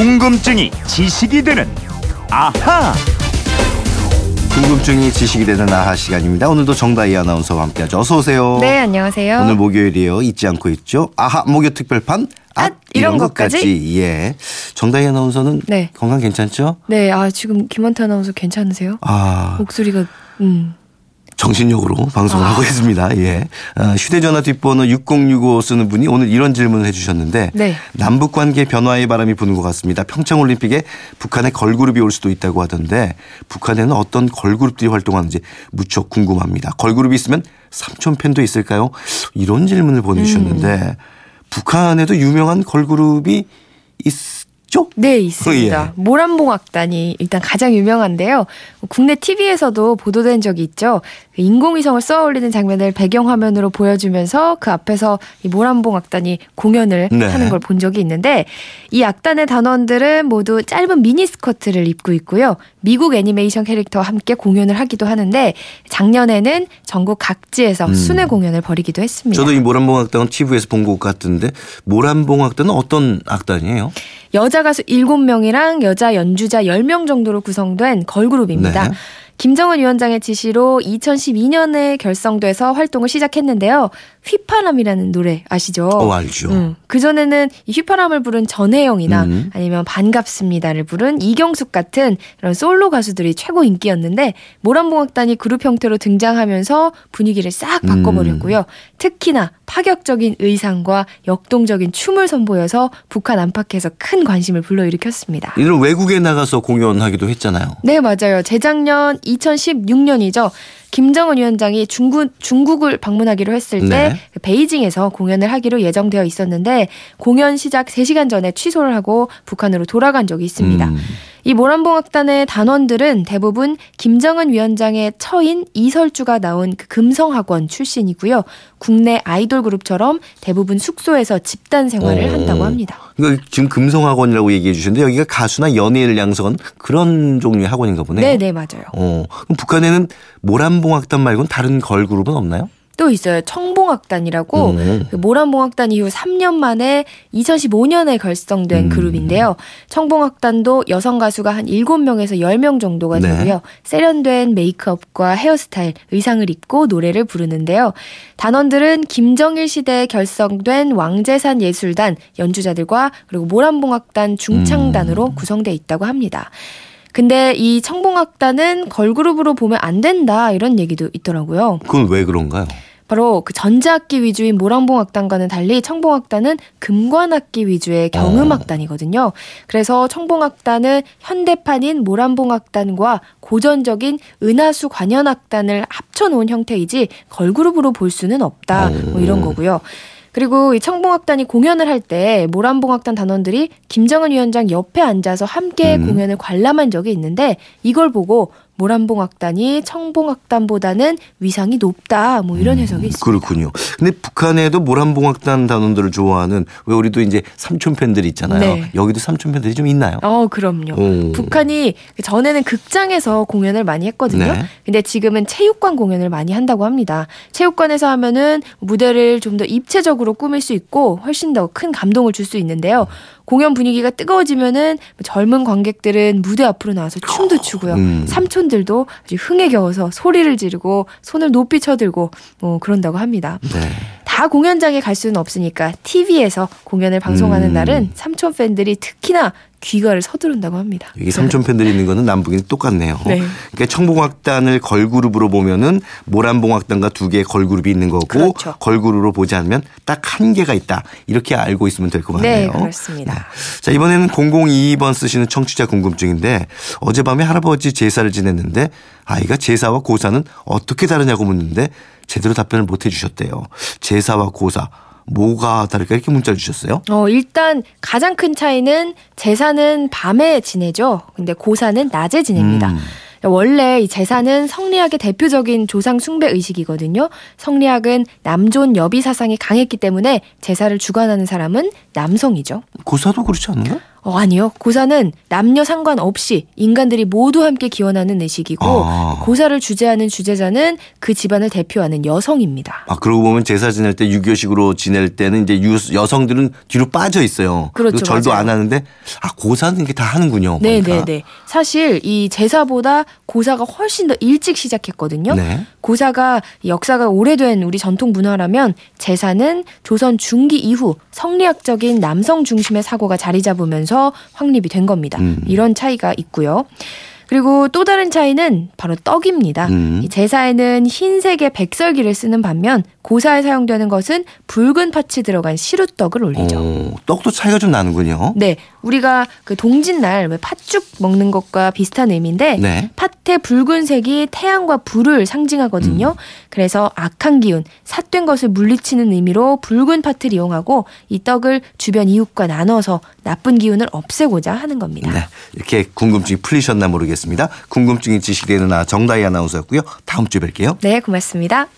궁금증이 지식이 되는 아하. 궁금증이 지식이 되는 아하 시간입니다. 오늘도 정다희 아나운서와 함께하죠. 어서 오세요. 네, 안녕하세요. 오늘 목요일이에요. 잊지 않고 있죠. 아하 목요 특별판. 이런 것까지. 예. 정다희 아나운서는 네. 건강 괜찮죠? 네. 아 지금 김한태 아나운서 괜찮으세요? 아 목소리가 정신력으로 방송을 하고 있습니다. 예. 휴대전화 뒷번호 6065 쓰는 분이 오늘 이런 질문을 해주셨는데 네. 남북관계 변화의 바람이 부는 것 같습니다. 평창올림픽에 북한의 걸그룹이 올 수도 있다고 하던데 북한에는 어떤 걸그룹들이 활동하는지 무척 궁금합니다. 걸그룹이 있으면 삼촌팬도 있을까요? 이런 질문을 보내주셨는데 북한에도 유명한 걸그룹이 있죠? 네, 있습니다. 예. 모란봉악단이 일단 가장 유명한데요. 국내 TV에서도 보도된 적이 있죠. 인공위성을 쏘아올리는 장면을 배경화면으로 보여주면서 그 앞에서 이 모란봉악단이 공연을 네. 하는 걸 본 적이 있는데 이 악단의 단원들은 모두 짧은 미니스커트를 입고 있고요. 미국 애니메이션 캐릭터와 함께 공연을 하기도 하는데 작년에는 전국 각지에서 순회 공연을 벌이기도 했습니다. 저도 이 모란봉악단은 TV에서 본 것 같은데 모란봉악단은 어떤 악단이에요? 여자 가수 7명이랑 여자 연주자 10명 정도로 구성된 걸그룹입니다. 네. 김정은 위원장의 지시로 2012년에 결성돼서 활동을 시작했는데요. 휘파람이라는 노래 아시죠? 알죠. 그전에는 이 휘파람을 부른 전혜영이나 아니면 반갑습니다를 부른 이경숙 같은 이런 솔로 가수들이 최고 인기였는데 모란봉악단이 그룹 형태로 등장하면서 분위기를 싹 바꿔버렸고요. 특히나 파격적인 의상과 역동적인 춤을 선보여서 북한 안팎에서 큰 관심을 불러일으켰습니다. 이런 외국에 나가서 공연하기도 했잖아요. 네, 맞아요. 재작년 2016년이죠. 김정은 위원장이 중국을 방문하기로 했을 때 네. 베이징에서 공연을 하기로 예정되어 있었는데 공연 시작 3시간 전에 취소를 하고 북한으로 돌아간 적이 있습니다. 이 모란봉악단의 단원들은 대부분 김정은 위원장의 처인 이설주가 나온 그 금성학원 출신이고요. 국내 아이돌 그룹처럼 대부분 숙소에서 집단 생활을 한다고 합니다. 그러니까 지금 금성학원이라고 얘기해 주셨는데 여기가 가수나 연예인을 양성한 그런 종류의 학원인가 보네요. 네네 맞아요. 그럼 북한에는 모란봉악단 말고는 다른 걸그룹은 없나요? 또 있어요. 청봉악단이라고 모란봉악단 이후 3년 만에 2015년에 결성된 그룹인데요. 청봉악단도 여성 가수가 한 7명에서 10명 정도가 네. 되고요. 세련된 메이크업과 헤어스타일, 의상을 입고 노래를 부르는데요. 단원들은 김정일 시대에 결성된 왕재산예술단 연주자들과 그리고 모란봉악단 중창단으로 구성되어 있다고 합니다. 근데 이 청봉악단은 걸그룹으로 보면 안 된다 이런 얘기도 있더라고요. 그건 왜 그런가요? 바로 그 전자악기 위주인 모란봉악단과는 달리 청봉악단은 금관악기 위주의 경음악단이거든요. 그래서 청봉악단은 현대판인 모란봉악단과 고전적인 은하수 관현악단을 합쳐놓은 형태이지 걸그룹으로 볼 수는 없다 뭐 이런 거고요. 그리고 이 청봉악단이 공연을 할 때 모란봉악단 단원들이 김정은 위원장 옆에 앉아서 함께 공연을 관람한 적이 있는데 이걸 보고 모란봉악단이 청봉악단보다는 위상이 높다 뭐 이런 해석이 있습니다. 그렇군요. 근데 북한에도 모란봉악단 단원들을 좋아하는 왜 우리도 이제 삼촌 팬들이 있잖아요. 네. 여기도 삼촌 팬들이 좀 있나요? 그럼요. 북한이 전에는 극장에서 공연을 많이 했거든요. 네. 근데 지금은 체육관 공연을 많이 한다고 합니다. 체육관에서 하면은 무대를 좀 더 입체적으로 꾸밀 수 있고 훨씬 더 큰 감동을 줄 수 있는데요. 공연 분위기가 뜨거워지면은 젊은 관객들은 무대 앞으로 나와서 춤도 추고요. 삼촌들도 아주 흥에 겨워서 소리를 지르고 손을 높이 쳐들고 뭐 그런다고 합니다. 네. 다 공연장에 갈 수는 없으니까 TV에서 공연을 방송하는 날은 삼촌 팬들이 특히나 귀가를 서두른다고 합니다. 이게 삼촌 팬들이 있는 거는 남북이 똑같네요. 네. 그러니까 청봉악단을 걸그룹으로 보면은 모란봉악단과 2개의 걸그룹이 있는 거고 그렇죠. 걸그룹으로 보지 않으면 딱 1개가 있다. 이렇게 알고 있으면 될 것 같네요. 네, 그렇습니다. 네. 자, 이번에는 0022번 쓰시는 청취자 궁금증인데 어젯밤에 할아버지 제사를 지냈는데 아이가 제사와 고사는 어떻게 다르냐고 묻는데 제대로 답변을 못 해주셨대요. 제사와 고사. 뭐가 다를까 이렇게 문자를 주셨어요? 일단 가장 큰 차이는 제사는 밤에 지내죠. 근데 고사는 낮에 지냅니다. 원래 이 제사는 성리학의 대표적인 조상 숭배 의식이거든요. 성리학은 남존 여비 사상이 강했기 때문에 제사를 주관하는 사람은 남성이죠. 고사도 그렇지 않나요? 아니요. 고사는 남녀 상관없이 인간들이 모두 함께 기원하는 의식이고 고사를 주재하는 주재자는 그 집안을 대표하는 여성입니다. 그러고 보면 제사 지낼 때 유교식으로 지낼 때는 이제 여성들은 뒤로 빠져 있어요. 그렇죠. 그리고 절도 맞아요. 안 하는데 고사는 이게 다 하는군요. 네, 네, 네. 사실 이 제사보다 고사가 훨씬 더 일찍 시작했거든요. 네. 고사가 역사가 오래된 우리 전통 문화라면 제사는 조선 중기 이후 성리학적인 남성 중심의 사고가 자리 잡으면서 확립이 된 겁니다. 이런 차이가 있고요. 그리고 또 다른 차이는 바로 떡입니다. 제사에는 흰색의 백설기를 쓰는 반면 고사에 사용되는 것은 붉은 팥이 들어간 시루떡을 올리죠. 떡도 차이가 좀 나는군요. 네. 우리가 그 동짓날 팥죽 먹는 것과 비슷한 의미인데 네. 팥의 붉은색이 태양과 불을 상징하거든요. 그래서 악한 기운, 삿된 것을 물리치는 의미로 붉은 팥을 이용하고 이 떡을 주변 이웃과 나눠서 나쁜 기운을 없애고자 하는 겁니다. 네. 이렇게 궁금증이 풀리셨나 모르겠습니다. 궁금증이 지식되는 정다희 아나운서였고요. 다음 주에 뵐게요. 네, 고맙습니다.